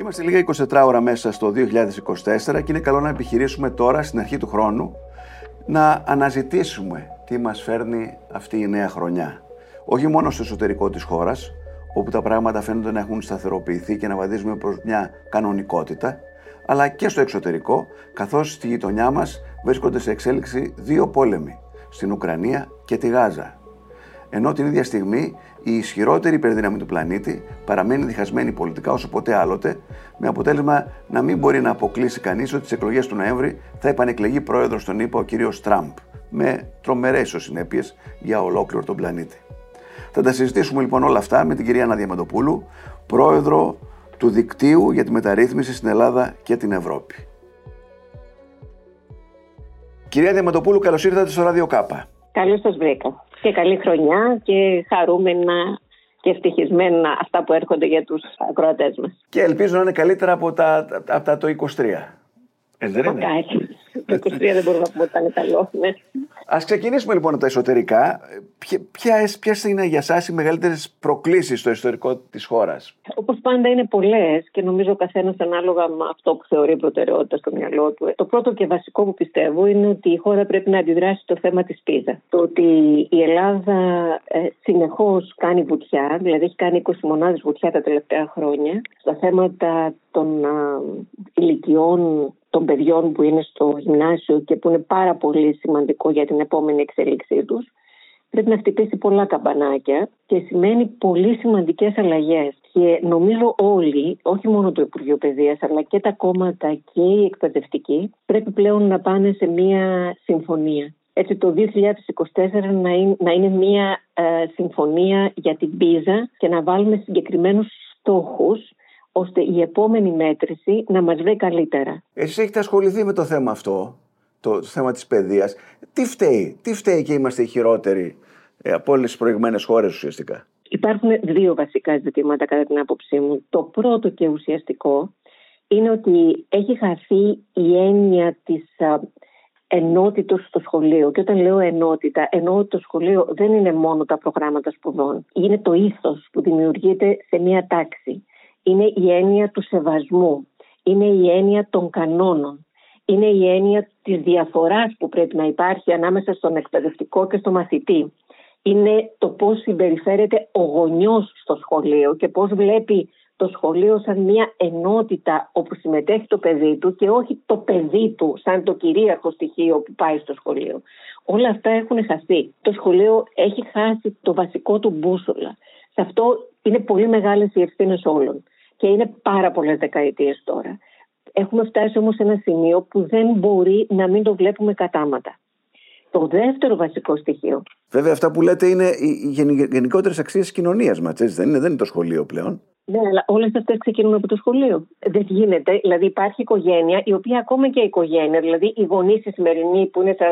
Είμαστε λίγα 24 ώρα μέσα στο 2024 και είναι καλό να επιχειρήσουμε τώρα, στην αρχή του χρόνου, να αναζητήσουμε τι μας φέρνει αυτή η νέα χρονιά. Όχι μόνο στο εσωτερικό της χώρας, όπου τα πράγματα φαίνονται να έχουν σταθεροποιηθεί και να βαδίζουμε προς μια κανονικότητα, αλλά και στο εξωτερικό, καθώς στη γειτονιά μας βρίσκονται σε εξέλιξη δύο πόλεμοι, στην Ουκρανία και τη Γάζα. Ενώ την ίδια στιγμή η ισχυρότερη υπερδύναμη του πλανήτη παραμένει διχασμένη πολιτικά όσο ποτέ άλλοτε, με αποτέλεσμα να μην μπορεί να αποκλείσει κανείς ότι τις εκλογές του Νοέμβρη θα επανεκλεγεί πρόεδρος των ΗΠΑ ο κύριος Τραμπ, με τρομερές συνέπειες για ολόκληρο τον πλανήτη. Θα τα συζητήσουμε λοιπόν όλα αυτά με την κυρία Άννα Διαμαντοπούλου, πρόεδρο του Δικτύου για τη Μεταρρύθμιση στην Ελλάδα και την Ευρώπη. Κυρία Διαμαντοπούλου, καλώς ήρθατε στο ΡΑΔΙΟ ΚΑΠΑ. Καλώς σας βρήκα. Και καλή χρονιά και χαρούμενα και ευτυχισμένα αυτά που έρχονται για τους ακροατές μας. Και ελπίζω να είναι καλύτερα από τα το 23. Μακάρι. Το 23 δεν μπορούμε να πούμε ότι ήταν καλό. Ναι. Ας ξεκινήσουμε λοιπόν από τα εσωτερικά. Ποιες είναι για εσάς οι μεγαλύτερες προκλήσεις στο εσωτερικό της χώρας? Όπως πάντα είναι πολλές και νομίζω ο καθένας ανάλογα με αυτό που θεωρεί προτεραιότητα στο μυαλό του. Το πρώτο και βασικό που πιστεύω είναι ότι η χώρα πρέπει να αντιδράσει στο θέμα της PISA. Το ότι η Ελλάδα συνεχώς κάνει βουτιά, δηλαδή έχει κάνει 20 μονάδες βουτιά τα τελευταία χρόνια στα θέματα των ηλικιών των παιδιών που είναι στο γυμνάσιο και που είναι πάρα πολύ σημαντικό για την επόμενη εξέλιξή τους, πρέπει να χτυπήσει πολλά καμπανάκια και σημαίνει πολύ σημαντικές αλλαγές. Και νομίζω όλοι, όχι μόνο το Υπουργείο Παιδείας, αλλά και τα κόμματα και οι εκπαιδευτικοί, πρέπει πλέον να πάνε σε μία συμφωνία. Έτσι το 2024 να είναι μία συμφωνία για την PISA και να βάλουμε συγκεκριμένους στόχους, ώστε η επόμενη μέτρηση να μας βρει καλύτερα. Εσείς έχετε ασχοληθεί με το θέμα αυτό, το θέμα της παιδείας. Τι φταίει και είμαστε οι χειρότεροι από όλες τις προηγμένες χώρες ουσιαστικά? Υπάρχουν δύο βασικά ζητήματα κατά την άποψή μου. Το πρώτο και ουσιαστικό είναι ότι έχει χαθεί η έννοια της ενότητος στο σχολείο. Και όταν λέω ενότητα, εννοώ ότι το σχολείο δεν είναι μόνο τα προγράμματα σπουδών. Είναι το ήθος που δημιουργείται σε μία τάξη. Είναι η έννοια του σεβασμού, είναι η έννοια των κανόνων, είναι η έννοια της διαφοράς που πρέπει να υπάρχει ανάμεσα στον εκπαιδευτικό και στον μαθητή. Είναι το πώς συμπεριφέρεται ο γονιός στο σχολείο και πώς βλέπει το σχολείο σαν μια ενότητα όπου συμμετέχει το παιδί του και όχι το παιδί του σαν το κυρίαρχο στοιχείο που πάει στο σχολείο. Όλα αυτά έχουν χαθεί. Το σχολείο έχει χάσει το βασικό του μπούσολα. Σε αυτό είναι πολύ μεγάλες οι ευθύνες όλων. Και είναι πάρα πολλές δεκαετίες τώρα. Έχουμε φτάσει όμως σε ένα σημείο που δεν μπορεί να μην το βλέπουμε κατάματα. Το δεύτερο βασικό στοιχείο. Βέβαια, αυτά που λέτε είναι οι γενικότερες αξίες της κοινωνίας μας, έτσι δεν είναι το σχολείο πλέον. Ναι, αλλά όλες αυτές ξεκινούν από το σχολείο. Δεν γίνεται. Δηλαδή, υπάρχει οικογένεια, η οποία ακόμα και η οικογένεια, δηλαδή οι γονείς οι σημερινοί που είναι 45-40,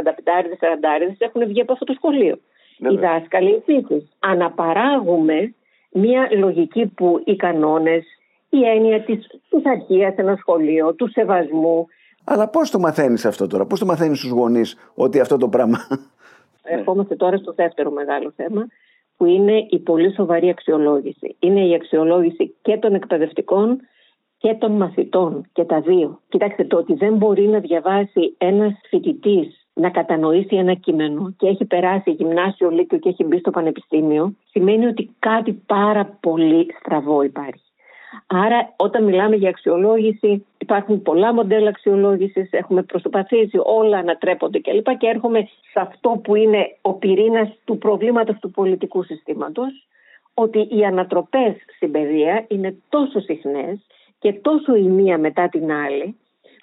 έχουν βγει από αυτό το σχολείο. Ναι, οι δάσκαλοι, οι φοιτητές. Αναπαράγουμε μια λογική που οι κανόνες, η έννοια της αρχείας σε ένα σχολείο, του σεβασμού. Αλλά πώς το μαθαίνεις αυτό τώρα, πώς το μαθαίνεις στους γονείς ότι αυτό το πράγμα? Ερχόμαστε τώρα στο δεύτερο μεγάλο θέμα, που είναι η πολύ σοβαρή αξιολόγηση. Είναι η αξιολόγηση και των εκπαιδευτικών και των μαθητών, και τα δύο. Κοιτάξτε, το ότι δεν μπορεί να διαβάσει ένας φοιτητής, να κατανοήσει ένα κείμενο και έχει περάσει γυμνάσιο, λύκειο και έχει μπει στο πανεπιστήμιο, σημαίνει ότι κάτι πάρα πολύ στραβό υπάρχει. Άρα όταν μιλάμε για αξιολόγηση, υπάρχουν πολλά μοντέλα αξιολόγησης, έχουμε προσπαθήσει, όλα ανατρέπονται κλπ. Και έρχομαι σε αυτό που είναι ο πυρήνας του προβλήματος του πολιτικού συστήματος, ότι οι ανατροπές στην παιδεία είναι τόσο συχνές και τόσο η μία μετά την άλλη,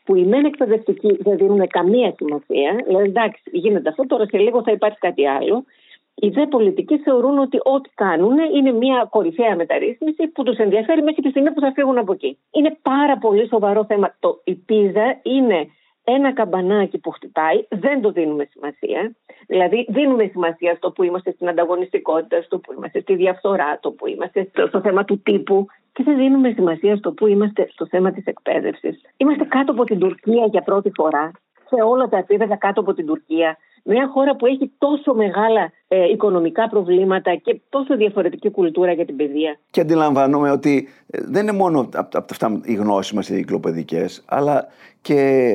που οι μεν εκπαιδευτικοί δεν δίνουν καμία σημασία, λένε εντάξει, γίνεται αυτό, τώρα σε λίγο θα υπάρχει κάτι άλλο. Οι δε πολιτικοί θεωρούν ότι ό,τι κάνουν είναι μια κορυφαία μεταρρύθμιση που τους ενδιαφέρει μέχρι τη στιγμή που θα φύγουν από εκεί. Είναι πάρα πολύ σοβαρό θέμα. Η PISA είναι ένα καμπανάκι που χτυπάει, δεν το δίνουμε σημασία. Δηλαδή, δίνουμε σημασία στο που είμαστε στην ανταγωνιστικότητα, στο που είμαστε στη διαφθορά, το που είμαστε στο θέμα του τύπου. Και δεν δίνουμε σημασία στο που είμαστε στο θέμα της εκπαίδευσης. Είμαστε κάτω από την Τουρκία για πρώτη φορά, σε όλα τα επίπεδα κάτω από την Τουρκία. Μια χώρα που έχει τόσο μεγάλα οικονομικά προβλήματα και τόσο διαφορετική κουλτούρα για την παιδεία. Και αντιλαμβάνομαι ότι δεν είναι μόνο αυτά οι γνώσεις μας οι κυκλοπαιδικές, αλλά και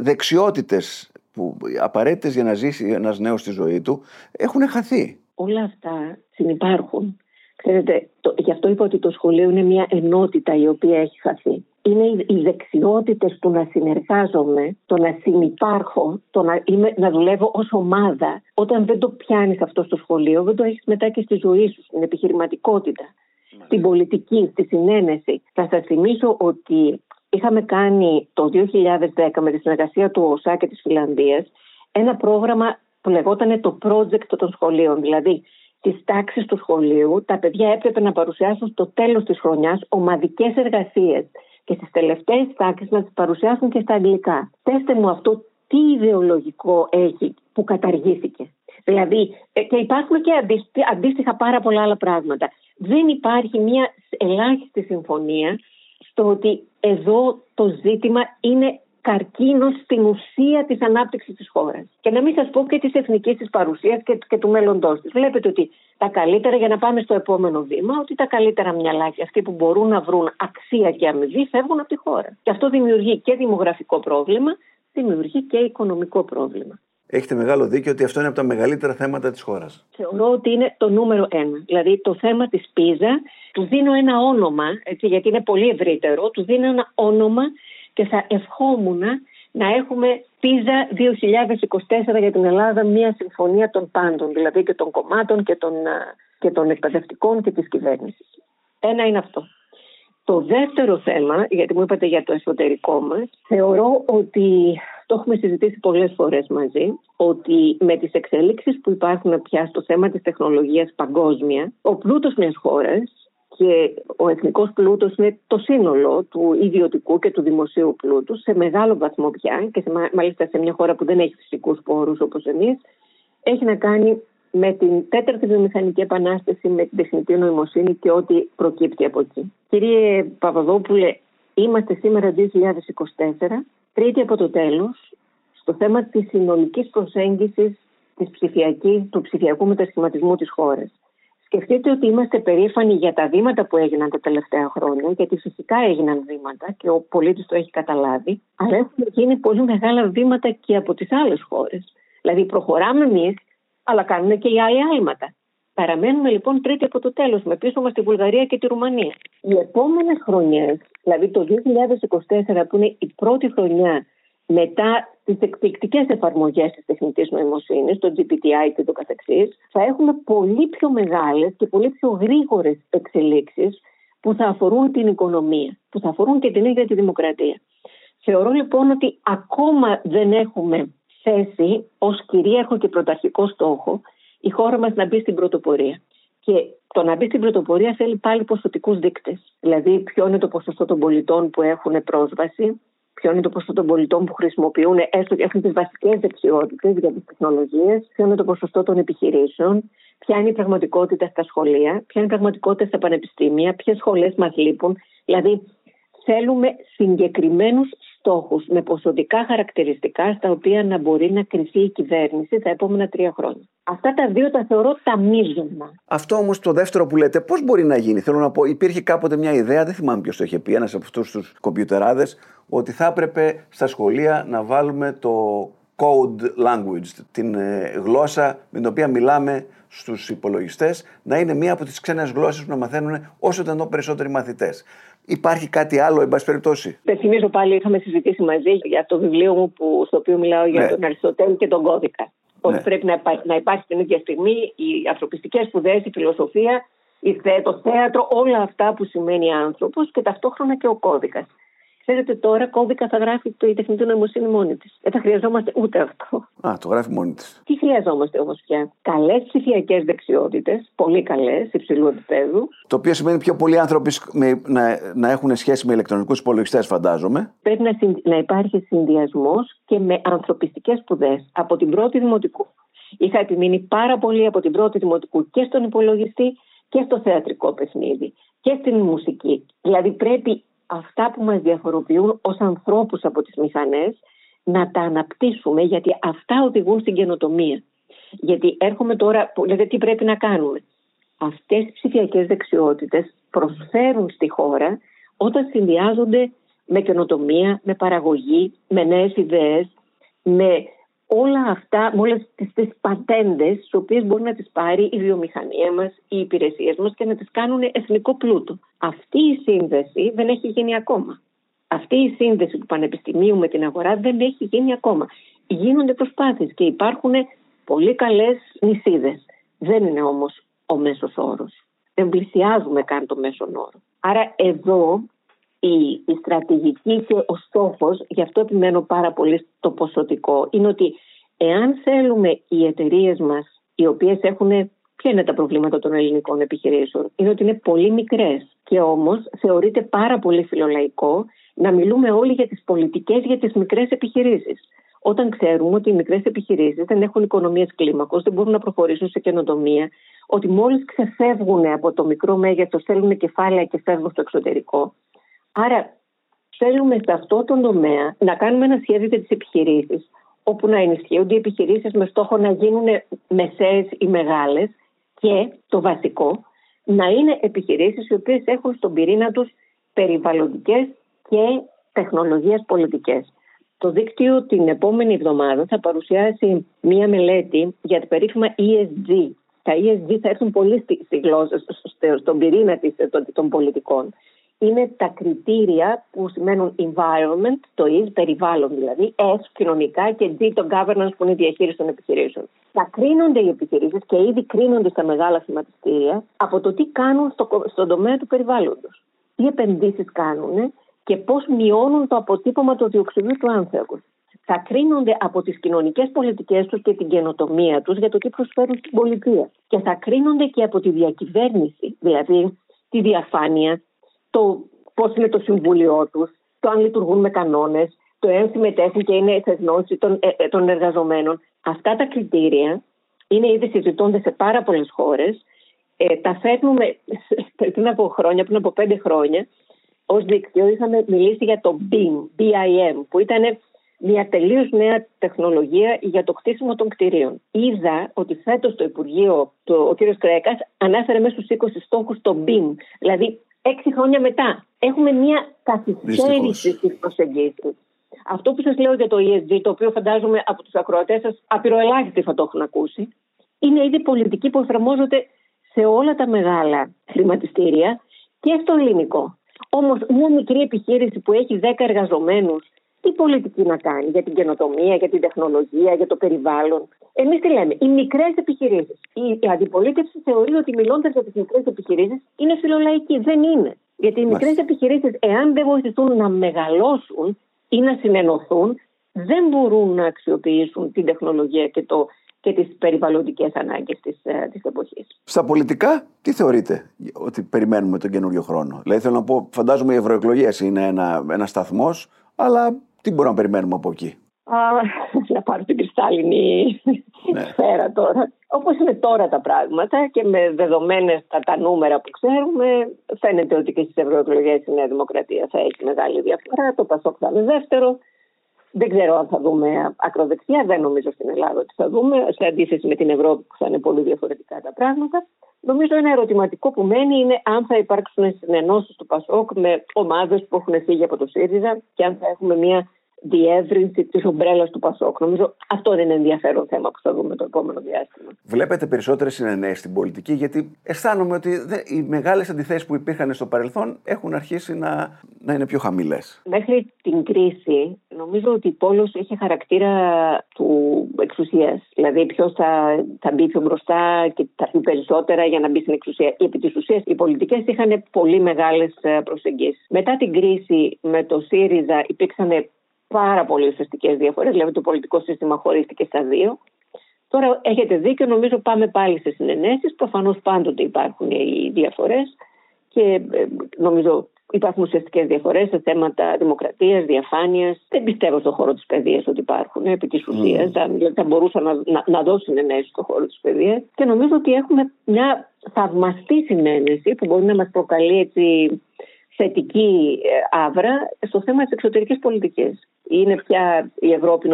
δεξιότητες που απαραίτητες για να ζήσει ένας νέος στη ζωή του έχουν χαθεί. Όλα αυτά συνυπάρχουν. Ξέρετε, γι' αυτό είπα ότι το σχολείο είναι μια ενότητα η οποία έχει χαθεί. Είναι οι δεξιότητες του να συνεργάζομαι, το να συνυπάρχω, το να δουλεύω ως ομάδα. Όταν δεν το πιάνεις αυτό στο σχολείο, δεν το έχεις μετά και στη ζωή σου, στην επιχειρηματικότητα, στην πολιτική, στη συνένεση. Θα σας θυμίσω ότι είχαμε κάνει το 2010 με τη συνεργασία του ΟΣΑ και της Φιλανδίας ένα πρόγραμμα που λεγόταν το project των σχολείων, δηλαδή στις τάξεις του σχολείου τα παιδιά έπρεπε να παρουσιάσουν στο τέλος της χρονιάς ομαδικές εργασίες και στις τελευταίες τάξεις να τις παρουσιάσουν και στα αγγλικά. Πέστε μου αυτό τι ιδεολογικό έχει που καταργήθηκε. Δηλαδή, και υπάρχουν και αντίστοιχα πάρα πολλά άλλα πράγματα. Δεν υπάρχει μια ελάχιστη συμφωνία στο ότι εδώ το ζήτημα είναι καρκίνος στην ουσία της ανάπτυξης της χώρας. Και να μην σας πω και της εθνικής της παρουσίας και του μέλλοντός της. Βλέπετε ότι τα καλύτερα, για να πάμε στο επόμενο βήμα, ότι τα καλύτερα μυαλάκια, αυτοί που μπορούν να βρουν αξία και αμοιβή, φεύγουν από τη χώρα. Και αυτό δημιουργεί και δημογραφικό πρόβλημα, δημιουργεί και οικονομικό πρόβλημα. Έχετε μεγάλο δίκιο ότι αυτό είναι από τα μεγαλύτερα θέματα της χώρας. Θεωρώ ότι είναι το νούμερο ένα. Δηλαδή το θέμα της PISA, του δίνω ένα όνομα, έτσι, γιατί είναι πολύ ευρύτερο, του δίνω ένα όνομα. Και θα ευχόμουν να έχουμε PISA 2024 για την Ελλάδα, μια συμφωνία των πάντων, δηλαδή και των κομμάτων και των εκπαιδευτικών και της κυβέρνησης. Ένα είναι αυτό. Το δεύτερο θέμα, γιατί μου είπατε για το εσωτερικό μας, θεωρώ ότι το έχουμε συζητήσει πολλές φορές μαζί, ότι με τις εξελίξεις που υπάρχουν πια στο θέμα της τεχνολογίας παγκόσμια, ο πλούτος μιας χώρας και ο εθνικός πλούτος είναι το σύνολο του ιδιωτικού και του δημοσίου πλούτου σε μεγάλο βαθμό πια και μάλιστα σε μια χώρα που δεν έχει φυσικούς πόρους όπως εμείς, έχει να κάνει με την τέταρτη βιομηχανική επανάσταση, με την τεχνητή νοημοσύνη και ό,τι προκύπτει από εκεί. Κύριε Παπαδόπουλε, είμαστε σήμερα 2024, τρίτη από το τέλος, στο θέμα της συνολικής προσέγγισης του ψηφιακού μετασχηματισμού της χώρας. Σκεφτείτε ότι είμαστε περήφανοι για τα βήματα που έγιναν τα τελευταία χρόνια, γιατί φυσικά έγιναν βήματα και ο πολίτης το έχει καταλάβει, αλλά έχουν γίνει πολύ μεγάλα βήματα και από τις άλλες χώρες. Δηλαδή προχωράμε εμείς, αλλά κάνουν και οι άλλοι άλματα. Παραμένουμε λοιπόν τρίτη από το τέλος, με πίσω μας τη Βουλγαρία και τη Ρουμανία. Οι επόμενες χρονιές, δηλαδή το 2024 που είναι η πρώτη χρονιά μετά τις εκπληκτικές εφαρμογές της τεχνητής νοημοσύνης, το GPT και το καθεξής, θα έχουμε πολύ πιο μεγάλες και πολύ πιο γρήγορες εξελίξεις που θα αφορούν την οικονομία, που θα αφορούν και την ίδια τη δημοκρατία. Θεωρώ λοιπόν ότι ακόμα δεν έχουμε θέσει ως κυρίαρχο και πρωταρχικό στόχο η χώρα μας να μπει στην πρωτοπορία. Και το να μπει στην πρωτοπορία θέλει πάλι ποσοτικούς δείκτες. Δηλαδή, ποιο είναι το ποσοστό των πολιτών που έχουν πρόσβαση, ποιο είναι το ποσοστό των πολιτών που χρησιμοποιούν έστω και έχουν τις βασικές δεξιότητες για τις τεχνολογίες, ποιο είναι το ποσοστό των επιχειρήσεων, ποια είναι η πραγματικότητα στα σχολεία, ποια είναι η πραγματικότητα στα πανεπιστήμια, ποιες σχολές μας λείπουν. Δηλαδή, θέλουμε συγκεκριμένους στόχους με ποσοτικά χαρακτηριστικά στα οποία να μπορεί να κριθεί η κυβέρνηση τα επόμενα 3 χρόνια. Αυτά τα δύο τα θεωρώ τα μείζωνα. Αυτό όμως το δεύτερο που λέτε, πώς μπορεί να γίνει? Θέλω να πω, υπήρχε κάποτε μια ιδέα, δεν θυμάμαι ποιος το είχε πει, ένας από αυτούς τους κομπιουτεράδες, ότι θα έπρεπε στα σχολεία να βάλουμε το code language, την γλώσσα με την οποία μιλάμε στους υπολογιστές, να είναι μία από τις ξένες γλώσσες που να μαθαίνουν όσο ήταν περισσότεροι μαθητές. Υπάρχει κάτι άλλο, εν πάση περιπτώσει? Θυμίζω πάλι, είχαμε συζητήσει μαζί για το βιβλίο μου στο οποίο μιλάω για τον Αριστοτέλη και τον κώδικα. Ότι πρέπει να υπάρχει την ίδια στιγμή οι ανθρωπιστικές σπουδές, η φιλοσοφία, το θέατρο, όλα αυτά που σημαίνει άνθρωπος και ταυτόχρονα και ο κώδικας. Ξέρετε, τώρα κώδικα θα γράφει η τεχνητή νοημοσύνη μόνη της. Δεν θα χρειαζόμαστε ούτε αυτό. Α, το γράφει μόνη της. Τι χρειαζόμαστε όμως πια? Καλές ψηφιακές δεξιότητες, πολύ καλές, υψηλού επίπεδου. Το οποίο σημαίνει πιο πολλοί άνθρωποι να έχουν σχέση με ηλεκτρονικούς υπολογιστές, φαντάζομαι. Πρέπει να υπάρχει συνδυασμός και με ανθρωπιστικές σπουδές από την πρώτη δημοτικού. Είχα επιμείνει πάρα πολύ από την πρώτη δημοτικού και στον υπολογιστή και στο θεατρικό παιχνίδι και στην μουσική. Δηλαδή, πρέπει αυτά που μας διαφοροποιούν ως ανθρώπους από τις μηχανές να τα αναπτύσσουμε, γιατί αυτά οδηγούν στην καινοτομία. Γιατί έρχομαι τώρα, λέτε τι πρέπει να κάνουμε. Αυτές οι ψηφιακές δεξιότητες προσφέρουν στη χώρα όταν συνδυάζονται με καινοτομία, με παραγωγή, με νέες ιδέες, με όλα αυτά, με όλες τις πατέντες τις οποίες μπορεί να τις πάρει η βιομηχανία μας, οι υπηρεσίες μας και να τις κάνουν εθνικό πλούτο. Αυτή η σύνδεση δεν έχει γίνει ακόμα. Αυτή η σύνδεση του πανεπιστημίου με την αγορά δεν έχει γίνει ακόμα. Γίνονται προσπάθειες και υπάρχουν πολύ καλές νησίδες. Δεν είναι όμως ο μέσος όρος. Δεν πλησιάζουμε καν το μέσον όρο. Άρα εδώ η στρατηγική και ο στόχος, γι' αυτό επιμένω πάρα πολύ στο ποσοτικό, είναι ότι εάν θέλουμε οι εταιρείες μας, οι οποίες έχουν... Ποια είναι τα προβλήματα των ελληνικών επιχειρήσεων? Είναι ότι είναι πολύ μικρές και όμως θεωρείται πάρα πολύ φιλολαϊκό να μιλούμε όλοι για τις πολιτικές για τις μικρές επιχειρήσεις. Όταν ξέρουμε ότι οι μικρές επιχειρήσεις δεν έχουν οικονομίες κλίμακος, δεν μπορούν να προχωρήσουν σε καινοτομία, ότι μόλις ξεφεύγουν από το μικρό μέγεθος, θέλουν κεφάλαια και φεύγουν στο εξωτερικό. Άρα, θέλουμε σε αυτό τον τομέα να κάνουμε ένα σχέδιο για τις επιχειρήσεις, όπου να ενισχύονται οι επιχειρήσεις με στόχο να γίνουν μεσαίες ή μεγάλες και το βασικό, να είναι επιχειρήσεις οι οποίες έχουν στον πυρήνα τους περιβαλλοντικές και τεχνολογίας πολιτικές. Το δίκτυο την επόμενη εβδομάδα θα παρουσιάσει μία μελέτη για το περίφημα ESG. Τα ESG θα έρθουν πολύ στη γλώσσα, στον πυρήνα των πολιτικών. Είναι τα κριτήρια που σημαίνουν environment, το E, περιβάλλον δηλαδή, S, κοινωνικά και G, το governance που είναι η διαχείριση των επιχειρήσεων. Θα κρίνονται οι επιχειρήσεις και ήδη κρίνονται στα μεγάλα χρηματιστήρια από το τι κάνουν στον τομέα του περιβάλλοντος. Τι επενδύσεις κάνουν και πώς μειώνουν το αποτύπωμα του διοξιδίου του άνθρακος. Θα κρίνονται από τις κοινωνικές πολιτικές τους και την καινοτομία τους για το τι προσφέρουν στην πολιτεία. Και θα κρίνονται και από τη διακυβέρνηση, δηλαδή τη διαφάνεια, το πώς είναι το συμβούλιο τους, το αν λειτουργούν με κανόνες, το εάν συμμετέχουν και είναι σε γνώση των εργαζομένων. Αυτά τα κριτήρια είναι ήδη συζητώνται σε πάρα πολλές χώρες. Τα φέρνουμε πριν από χρόνια, πριν από 5 χρόνια, ως δίκτυο είχαμε μιλήσει για το BIM, BIM, που ήταν μια τελείως νέα τεχνολογία για το κτίσιμο των κτηρίων. Είδα ότι φέτος το Υπουργείο, ο κ. Κρέκας, ανέφερε μέσα στους 20 στόχους το BIM, δηλαδή 6 χρόνια μετά. Έχουμε μια καθυστέρηση στις προσεγγίσεις. Αυτό που σας λέω για το ESG, το οποίο φαντάζομαι από τους ακροατές σας απειροελάχιστοι θα το έχουν ακούσει, είναι ήδη πολιτική που εφαρμόζονται σε όλα τα μεγάλα χρηματιστήρια και στο ελληνικό. Όμως, μια μικρή επιχείρηση που έχει 10 εργαζομένους, τι πολιτική να κάνει για την καινοτομία, για την τεχνολογία, για το περιβάλλον? Εμείς τι λέμε? Οι μικρές επιχειρήσεις. Η αντιπολίτευση θεωρεί ότι μιλώντας για τις μικρές επιχειρήσεις είναι φιλολαϊκή. Δεν είναι. Γιατί οι μικρές επιχειρήσεις, εάν δεν βοηθηθούν να μεγαλώσουν ή να συνενωθούν, δεν μπορούν να αξιοποιήσουν την τεχνολογία και τις περιβαλλοντικές ανάγκες της εποχής. Στα πολιτικά, τι θεωρείτε ότι περιμένουμε τον καινούριο χρόνο? Δηλαδή, θέλω να πω, φαντάζομαι οι ευρωεκλογές είναι ένα σταθμός, αλλά τι μπορούμε να περιμένουμε από εκεί? Να πάρω την κρυστάλλινη σφαίρα τώρα. Όπως είναι τώρα τα πράγματα και με δεδομένες τα νούμερα που ξέρουμε, φαίνεται ότι και στις ευρωεκλογές η Νέα Δημοκρατία θα έχει μεγάλη διαφορά. Το Πασόκ θα είναι δεύτερο. Δεν ξέρω αν θα δούμε ακροδεξιά. Δεν νομίζω στην Ελλάδα ότι θα δούμε. Σε αντίθεση με την Ευρώπη που θα είναι πολύ διαφορετικά τα πράγματα. Νομίζω ένα ερωτηματικό που μένει είναι αν θα υπάρξουν συνενώσεις του Πασόκ με ομάδες που έχουν φύγει από το ΣΥΡΙΖΑ και αν θα έχουμε μια διεύρυνση της ομπρέλας του Πασόκ. Νομίζω αυτό είναι ένα ενδιαφέρον θέμα που θα δούμε το επόμενο διάστημα. Βλέπετε περισσότερες συνενέσεις στην πολιτική, γιατί αισθάνομαι ότι οι μεγάλες αντιθέσεις που υπήρχαν στο παρελθόν έχουν αρχίσει να είναι πιο χαμηλές. Μέχρι την κρίση, νομίζω ότι η πόλος είχε χαρακτήρα του εξουσίας. Δηλαδή, ποιος θα μπει πιο μπροστά και θα πει περισσότερα για να μπει στην εξουσία. Επί της ουσίας, οι πολιτικές είχαν πολύ μεγάλες προσεγγίσεις. Μετά την κρίση με το ΣΥΡΙΖΑ υπήρξαν πάρα πολύ ουσιαστικές διαφορές, δηλαδή το πολιτικό σύστημα χωρίστηκε στα δύο. Τώρα έχετε δίκιο, νομίζω πάμε πάλι σε συνενέσεις. Προφανώς πάντοτε υπάρχουν οι διαφορές και νομίζω υπάρχουν ουσιαστικές διαφορές σε θέματα δημοκρατίας, διαφάνειας. Δεν πιστεύω στον χώρο της παιδείας ότι υπάρχουν, επί της ουσίας. Θα μπορούσαν να δώσουν συνενέσεις στον χώρο της παιδείας. Και νομίζω ότι έχουμε μια θαυμαστή συνένεση που μπορεί να μας προκαλεί έτσι θετική αύρα στο θέμα της εξωτερικής πολιτικής. Είναι πια η Ευρώπη,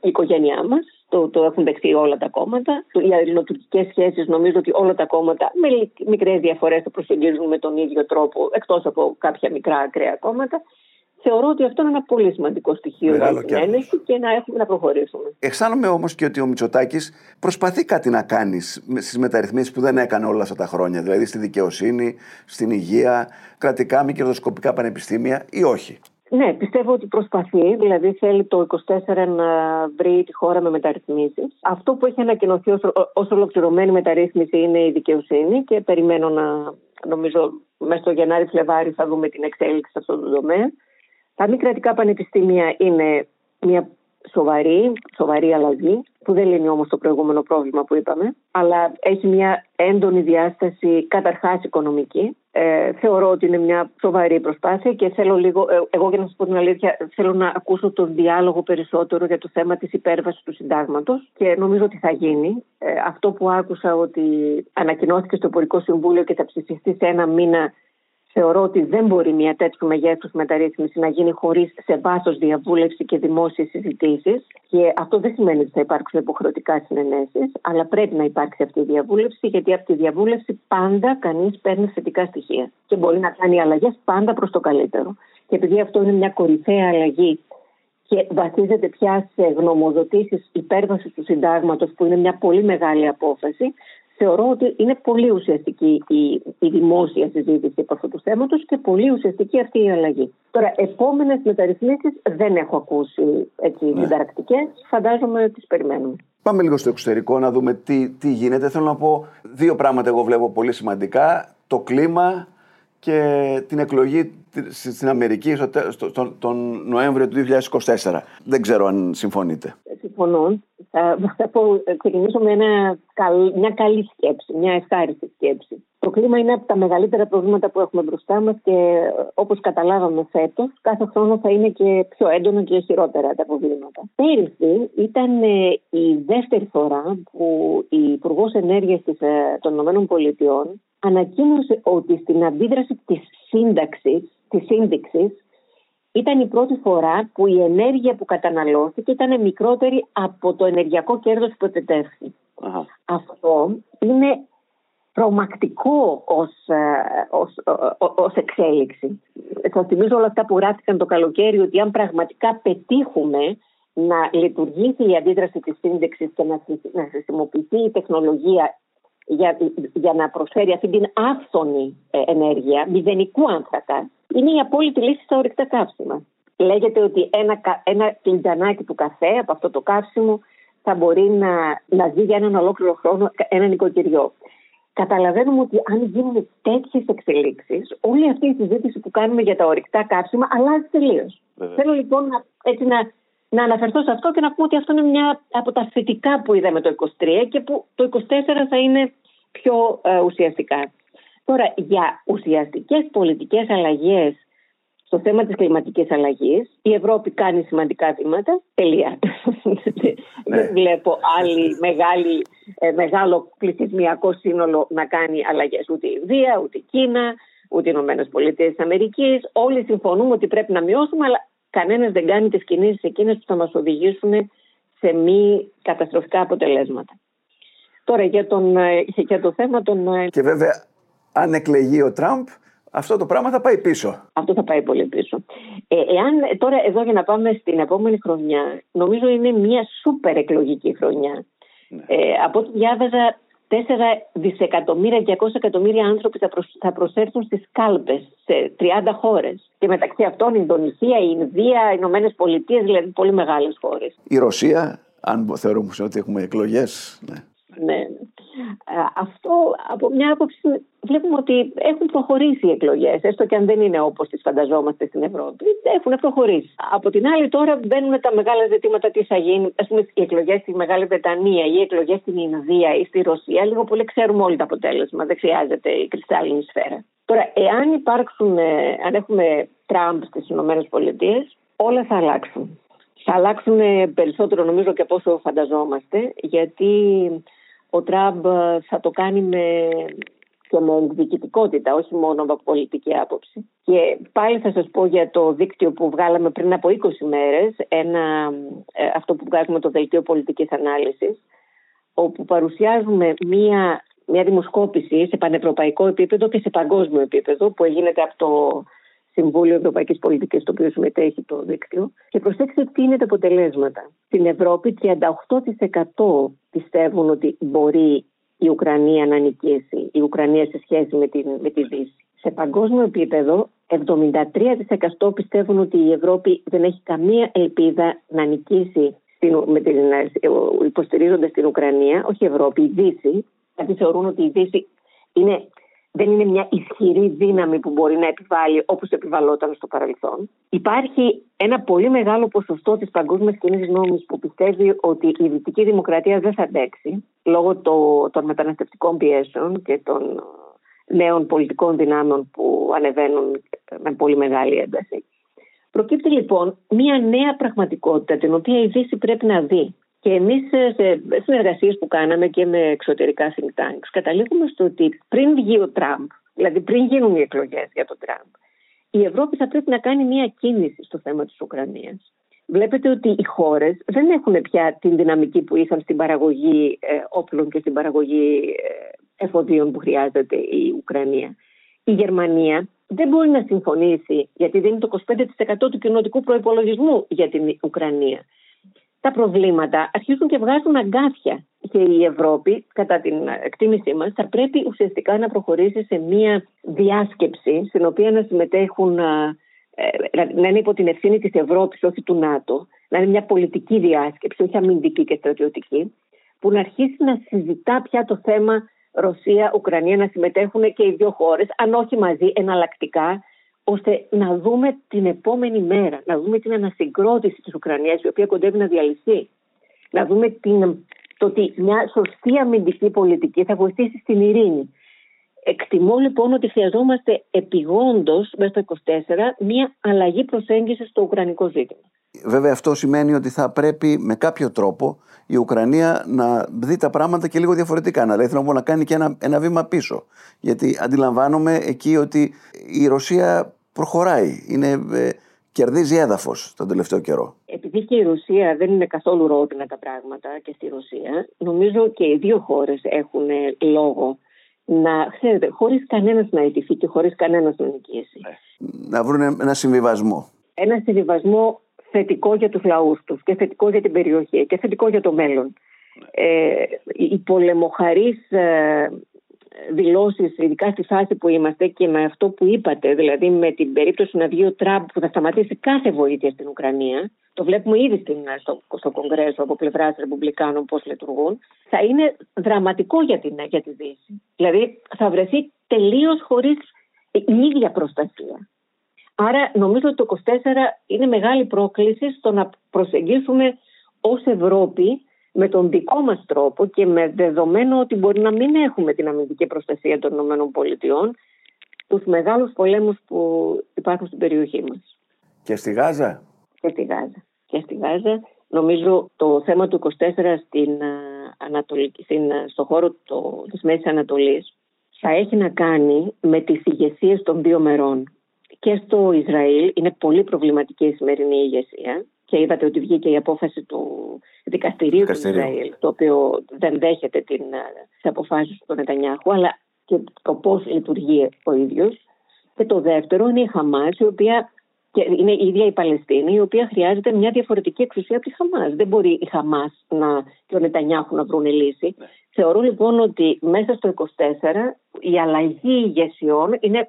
η οικογένειά μας. Το έχουν δεχτεί όλα τα κόμματα. Οι ελληνοτουρκικές σχέσεις, νομίζω ότι όλα τα κόμματα με μικρές διαφορές το προσεγγίζουν με τον ίδιο τρόπο, εκτός από κάποια μικρά ακραία κόμματα. Θεωρώ ότι αυτό είναι ένα πολύ σημαντικό στοιχείο για την συνένεση και να έχουμε να προχωρήσουμε. Αισθάνομαι όμως και ότι ο Μητσοτάκης προσπαθεί κάτι να κάνει στις μεταρρυθμίσεις που δεν έκανε όλα αυτά τα χρόνια. Δηλαδή στη δικαιοσύνη, στην υγεία, κρατικά, μη κερδοσκοπικά πανεπιστήμια ή όχι. Ναι, πιστεύω ότι προσπαθεί, δηλαδή θέλει το 24 να βρει τη χώρα με μεταρρυθμίσεις. Αυτό που έχει ανακοινωθεί ως ολοκληρωμένη μεταρρύθμιση είναι η δικαιοσύνη και περιμένω να, νομίζω, μέσα στο Γενάρη-Φλεβάρη θα δούμε την εξέλιξη σε αυτό το τομέα. Τα μη κρατικά πανεπιστήμια είναι μια σοβαρή αλλαγή, που δεν λύνει όμως το προηγούμενο πρόβλημα που είπαμε, αλλά έχει μια έντονη διάσταση καταρχάς οικονομική. Θεωρώ ότι είναι μια σοβαρή προσπάθεια και θέλω λίγο, εγώ για να σας πω την αλήθεια, θέλω να ακούσω τον διάλογο περισσότερο για το θέμα της υπέρβασης του συντάγματος και νομίζω ότι θα γίνει. Αυτό που άκουσα ότι ανακοινώθηκε στο Υπουργικό Συμβούλιο και θα ψηφιστεί σε ένα μήνα, θεωρώ ότι δεν μπορεί μια τέτοιου μεγέθους μεταρρύθμιση να γίνει χωρίς σε βάθος διαβούλευση και δημόσιες συζητήσεις. Και αυτό δεν σημαίνει ότι θα υπάρξουν υποχρεωτικά συνενέσεις, αλλά πρέπει να υπάρξει αυτή η διαβούλευση, γιατί από τη διαβούλευση πάντα κανείς παίρνει θετικά στοιχεία και μπορεί να κάνει αλλαγές πάντα προς το καλύτερο. Και επειδή αυτό είναι μια κορυφαία αλλαγή και βασίζεται πια σε γνωμοδοτήσεις υπέρβασης του συντάγματος, που είναι μια πολύ μεγάλη απόφαση. Θεωρώ ότι είναι πολύ ουσιαστική η δημόσια συζήτηση από αυτού του θέματος και πολύ ουσιαστική αυτή η αλλαγή. Τώρα, επόμενες μεταρρυθμίσεις δεν έχω ακούσει συνταρακτικές. Φαντάζομαι ότι τις περιμένουμε. Πάμε λίγο στο εξωτερικό να δούμε τι γίνεται. Θέλω να πω δύο πράγματα εγώ βλέπω πολύ σημαντικά. Το κλίμα και την εκλογή στην Αμερική τον Νοέμβριο του 2024. Δεν ξέρω αν συμφωνείτε. Συμφωνώ. Θα ξεκινήσω με μια καλή σκέψη, μια ευχάριστη σκέψη. Το κλίμα είναι από τα μεγαλύτερα προβλήματα που έχουμε μπροστά μας και όπως καταλάβαμε φέτος, κάθε χρόνο θα είναι και πιο έντονο και χειρότερα τα προβλήματα. Πέρυσι ήταν η δεύτερη φορά που η Υπουργός Ενέργειας των ΗΠΑ ανακοίνωσε ότι στην αντίδραση της σύνδεξης ήταν η πρώτη φορά που η ενέργεια που καταναλώθηκε ήταν μικρότερη από το ενεργειακό κέρδος που επιτεύχθη. Αυτό είναι τρομακτικό ως εξέλιξη. Σας θυμίζω όλα αυτά που γράφτηκαν το καλοκαίρι, ότι αν πραγματικά πετύχουμε να λειτουργήσει η αντίδραση της σύνδεξης και να χρησιμοποιηθεί η τεχνολογία για να προσφέρει αυτή την άφθονη ενέργεια, μηδενικού άνθρακα, είναι η απόλυτη λύση στα ορυκτά καύσιμα. Λέγεται ότι ένα κλιντανάκι του καφέ από αυτό το καύσιμο θα μπορεί να ζει για έναν ολόκληρο χρόνο ένα νοικοκυριό. Καταλαβαίνουμε ότι αν γίνουν τέτοιες εξελίξεις, όλη αυτή η συζήτηση που κάνουμε για τα ορυκτά καύσιμα αλλάζει τελείως. Θέλω λοιπόν να αναφερθώ σε αυτό και να πούμε ότι αυτό είναι μια από τα θετικά που είδαμε το 2023 και που το 2024 θα είναι πιο ουσιαστικά. Τώρα, για ουσιαστικές πολιτικές αλλαγές στο θέμα της κλιματικής αλλαγής, η Ευρώπη κάνει σημαντικά βήματα. Τελεία. Δεν βλέπω άλλη μεγάλο πληθυσμιακό σύνολο να κάνει αλλαγές. Ούτε η Ινδία, ούτε η Κίνα, ούτε οι Ηνωμένες Πολιτείες της Αμερικής. Όλοι συμφωνούμε ότι πρέπει να μειώσουμε, αλλά κανένας δεν κάνει τις κινήσεις εκείνες που θα μας οδηγήσουν σε μη καταστροφικά αποτελέσματα. Τώρα, για το θέμα των... Και βέβαια, αν εκλεγεί ο Τραμπ, αυτό το πράγμα θα πάει πίσω. Αυτό θα πάει πολύ πίσω. Εάν τώρα εδώ για να πάμε στην επόμενη χρονιά, νομίζω είναι μια σούπερ εκλογική χρονιά. Ναι. Από ό,τι διάβαζα, 4 δισεκατομμύρια και 200 εκατομμύρια άνθρωποι θα προσέλθουν στις κάλπες σε 30 χώρες. Και μεταξύ αυτών η Ινδονησία, η Ινδία, οι Ηνωμένες Πολιτείες, δηλαδή πολύ μεγάλες χώρες. Η Ρωσία, αν θεωρούμε ότι έχουμε εκλογές. Ναι. Ναι. Αυτό από μια άποψη βλέπουμε ότι έχουν προχωρήσει οι εκλογές, έστω και αν δεν είναι όπως τις φανταζόμαστε στην Ευρώπη. Έχουν προχωρήσει. Από την άλλη, τώρα μπαίνουν τα μεγάλα ζητήματα, τι θα γίνει. Ας πούμε, οι εκλογές στη Μεγάλη Βρετανία ή οι εκλογές στην Ινδία ή στη Ρωσία. Λίγο πολύ ξέρουμε όλοι το αποτέλεσμα. Δεν χρειάζεται η κρυστάλλινη σφαίρα. Τώρα, αν έχουμε Τραμπ στις ΗΠΑ, όλα θα αλλάξουν. Θα αλλάξουν περισσότερο νομίζω και από όσο φανταζόμαστε, γιατί ο Τραμπ θα το κάνει με και ομοδιοικητικότητα, όχι μόνο από πολιτική άποψη. Και πάλι θα σας πω για το δίκτυο που βγάλαμε πριν από 20 μέρες, αυτό που βγάζουμε το Δελτίο Πολιτικής Ανάλυσης, όπου παρουσιάζουμε μια δημοσκόπηση σε πανευρωπαϊκό επίπεδο και σε παγκόσμιο επίπεδο που γίνεται από το Συμβούλιο Ευρωπαϊκής Πολιτικής, το οποίο συμμετέχει το δίκτυο. Και προσέξτε τι είναι τα αποτελέσματα. Στην Ευρώπη 38% πιστεύουν ότι μπορεί η Ουκρανία να νικήσει, η Ουκρανία σε σχέση με τη Δύση. Σε παγκόσμιο επίπεδο 73% πιστεύουν ότι η Ευρώπη δεν έχει καμία ελπίδα να νικήσει, υποστηρίζοντας την Ουκρανία, όχι η Ευρώπη, η Δύση. Δηλαδή θεωρούν ότι η Δύση δεν είναι μια ισχυρή δύναμη που μπορεί να επιβάλλει όπως επιβαλλόταν στο παρελθόν. Υπάρχει ένα πολύ μεγάλο ποσοστό της παγκόσμιας κοινής γνώμης που πιστεύει ότι η δυτική δημοκρατία δεν θα αντέξει λόγω των μεταναστευτικών πιέσεων και των νέων πολιτικών δυνάμεων που ανεβαίνουν με πολύ μεγάλη ένταση. Προκύπτει λοιπόν μια νέα πραγματικότητα την οποία η Δύση πρέπει να δει. Και εμείς σε συνεργασίες που κάναμε και με εξωτερικά think tanks καταλήγουμε στο ότι πριν βγει ο Τραμπ, δηλαδή πριν γίνουν οι εκλογές για τον Τραμπ, η Ευρώπη θα πρέπει να κάνει μια κίνηση στο θέμα της Ουκρανίας. Βλέπετε ότι οι χώρες δεν έχουν πια την δυναμική που είχαν στην παραγωγή όπλων και στην παραγωγή εφοδίων που χρειάζεται η Ουκρανία. Η Γερμανία δεν μπορεί να συμφωνήσει γιατί δίνει το 25% του κοινοτικού προϋπολογισμού για την Ουκρανία. Τα προβλήματα αρχίζουν και βγάζουν αγκάθια. Και η Ευρώπη, κατά την εκτίμησή μας, θα πρέπει ουσιαστικά να προχωρήσει σε μία διάσκεψη στην οποία να συμμετέχουν, να είναι υπό την ευθύνη της Ευρώπης, όχι του ΝΑΤΟ, να είναι μια πολιτική διάσκεψη, όχι αμυντική και στρατιωτική, που να αρχίσει να συζητά πια το θέμα Ρωσία-Ουκρανία, να συμμετέχουν και οι δύο χώρες, αν όχι μαζί, εναλλακτικά, ώστε να δούμε την επόμενη μέρα, να δούμε την ανασυγκρότηση της Ουκρανίας, η οποία κοντεύει να διαλυθεί. Να δούμε το ότι μια σωστή αμυντική πολιτική θα βοηθήσει στην ειρήνη. Εκτιμώ λοιπόν ότι χρειαζόμαστε επιγόντως μέσα στο 24 μια αλλαγή προσέγγισης στο ουκρανικό ζήτημα. Βέβαια αυτό σημαίνει ότι θα πρέπει με κάποιο τρόπο η Ουκρανία να δει τα πράγματα και λίγο διαφορετικά. Αλλά ήθελα να κάνει και ένα βήμα πίσω. Γιατί αντιλαμβάνομαι εκεί ότι η Ρωσία προχωράει, κερδίζει έδαφος τον τελευταίο καιρό. Επειδή και η Ρωσία δεν είναι καθόλου ρόδινα τα πράγματα και στη Ρωσία, νομίζω και οι δύο χώρες έχουν λόγο να, ξέρετε, χωρίς κανένας να ιτηθεί και χωρίς κανένας να νικήσει. Να βρουν ένα συμβιβασμό. Ένα συμβιβασμό θετικό για τους λαούς τους και θετικό για την περιοχή και θετικό για το μέλλον. Οι πολεμοχαρείς δηλώσεις, ειδικά στη φάση που είμαστε και με αυτό που είπατε, δηλαδή με την περίπτωση να βγει ο Τραμπ που θα σταματήσει κάθε βοήθεια στην Ουκρανία, το βλέπουμε ήδη στο Κογκρέσο από πλευράς Ρεπουμπλικάνων πώς λειτουργούν, θα είναι δραματικό για τη Δύση. Δηλαδή θα βρεθεί τελείως χωρίς η ίδια προστασία. Άρα νομίζω ότι το 24 είναι μεγάλη πρόκληση στο να προσεγγίσουμε ως Ευρώπη με τον δικό μας τρόπο και με δεδομένο ότι μπορεί να μην έχουμε την αμυντική προστασία των ΗΠΑ, τους μεγάλους πολέμους που υπάρχουν στην περιοχή μας. Και στη Γάζα. Και στη Γάζα. Νομίζω το θέμα του 24 στο χώρο της Μέσης Ανατολής θα έχει να κάνει με τις ηγεσίες των δύο μερών. Και στο Ισραήλ είναι πολύ προβληματική η σημερινή ηγεσία και είδατε ότι βγήκε η απόφαση του δικαστηρίου του Ισραήλ, το οποίο δεν δέχεται τις αποφάσεις του Νετανιάχου, αλλά και το πώς λειτουργεί ο ίδιος. Και το δεύτερο είναι η Χαμάς, η οποία και είναι η ίδια η Παλαιστίνη, η οποία χρειάζεται μια διαφορετική εξουσία από τη Χαμάς. Δεν μπορεί η Χαμάς και ο Νετανιάχου να βρουν λύση. Ναι. Θεωρώ λοιπόν ότι μέσα στο 24 η αλλαγή ηγεσιών είναι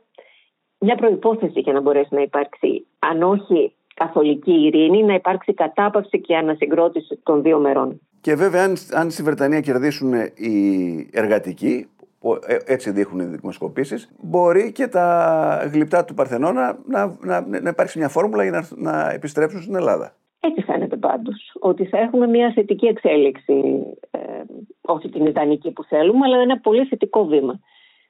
μια προϋπόθεση για να μπορέσει να υπάρξει, αν όχι καθολική ειρήνη, να υπάρξει κατάπαυση και ανασυγκρότηση των δύο μερών. Και βέβαια, αν στη Βρετανία κερδίσουν οι εργατικοί, έτσι δείχνουν οι δημοσκοπήσεις, μπορεί και τα γλυπτά του Παρθενώνα να υπάρξει μια φόρμουλα για να επιστρέψουν στην Ελλάδα. Έτσι φαίνεται πάντως, ότι θα έχουμε μια θετική εξέλιξη, όχι την ιδανική που θέλουμε, αλλά ένα πολύ θετικό βήμα.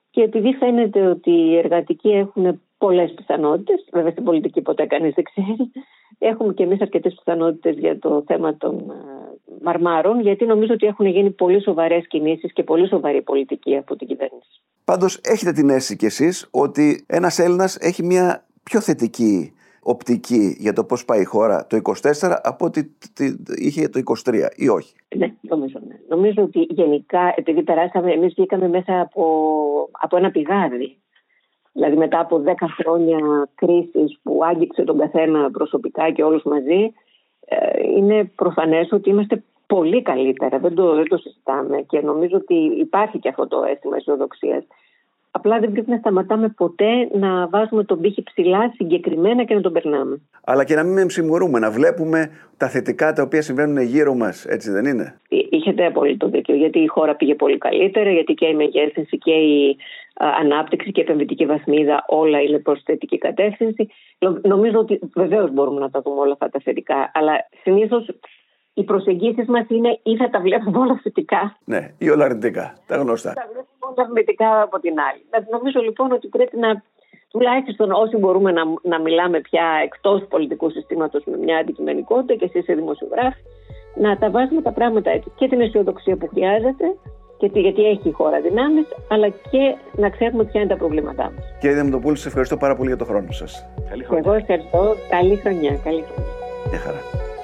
Και επειδή φαίνεται ότι οι εργατικοί έχουν πολλές πιθανότητες, βέβαια στην πολιτική ποτέ κανείς δεν ξέρει, έχουμε και εμείς αρκετές πιθανότητες για το θέμα των μαρμάρων, γιατί νομίζω ότι έχουν γίνει πολύ σοβαρές κινήσεις και πολύ σοβαρή πολιτική από την κυβέρνηση. Πάντως έχετε την αίσθηση κι εσείς ότι ένας Έλληνας έχει μια πιο θετική οπτική για το πώς πάει η χώρα το 24 από ότι είχε το 23 ή όχι? Ναι, νομίζω ότι γενικά, επειδή περάσαμε, εμείς βγήκαμε μέσα από ένα πηγάδι. Δηλαδή μετά από 10 χρόνια κρίσης που άγγιξε τον καθένα προσωπικά και όλους μαζί, είναι προφανές ότι είμαστε πολύ καλύτερα, δεν το συζητάμε, και νομίζω ότι υπάρχει και αυτό το αίσθημα αισιοδοξίας. Απλά δεν πρέπει να σταματάμε ποτέ να βάζουμε τον πύχη ψηλά συγκεκριμένα και να τον περνάμε. Αλλά και να μην συμμορούμε, να βλέπουμε τα θετικά τα οποία συμβαίνουν γύρω μας, έτσι δεν είναι? Είχετε απόλυτο δίκιο, γιατί η χώρα πήγε πολύ καλύτερα, γιατί και η μεγέθυνση και η ανάπτυξη και η επενδυτική βαθμίδα, όλα είναι προς θετική κατεύθυνση. Νομίζω ότι βεβαίως μπορούμε να τα δούμε όλα αυτά τα θετικά, αλλά συνήθως οι προσεγγίσεις μας είναι ή θα τα βλέπουμε όλα θετικά. Ναι, ή όλα αρνητικά, τα γνωστά. Τα βλέπουμε όλα αρνητικά από την άλλη. Νομίζω λοιπόν ότι πρέπει να, τουλάχιστον όσοι μπορούμε, να μιλάμε πια εκτός πολιτικού συστήματος με μια αντικειμενικότητα, και εσείς οι δημοσιογράφοι, να τα βάζουμε τα πράγματα έτσι. Και την αισιοδοξία που χρειάζεται, γιατί έχει η χώρα δυνάμεις, αλλά και να ξέρουμε ποια είναι τα προβλήματά μας. Κύριε Διαμαντοπούλου, σας ευχαριστώ πάρα πολύ για τον χρόνο σας. Καλή χρονιά. Εγώ ευχαριστώ. Καλή χρονιά. Καλή χρονιά. Γεια χαρά.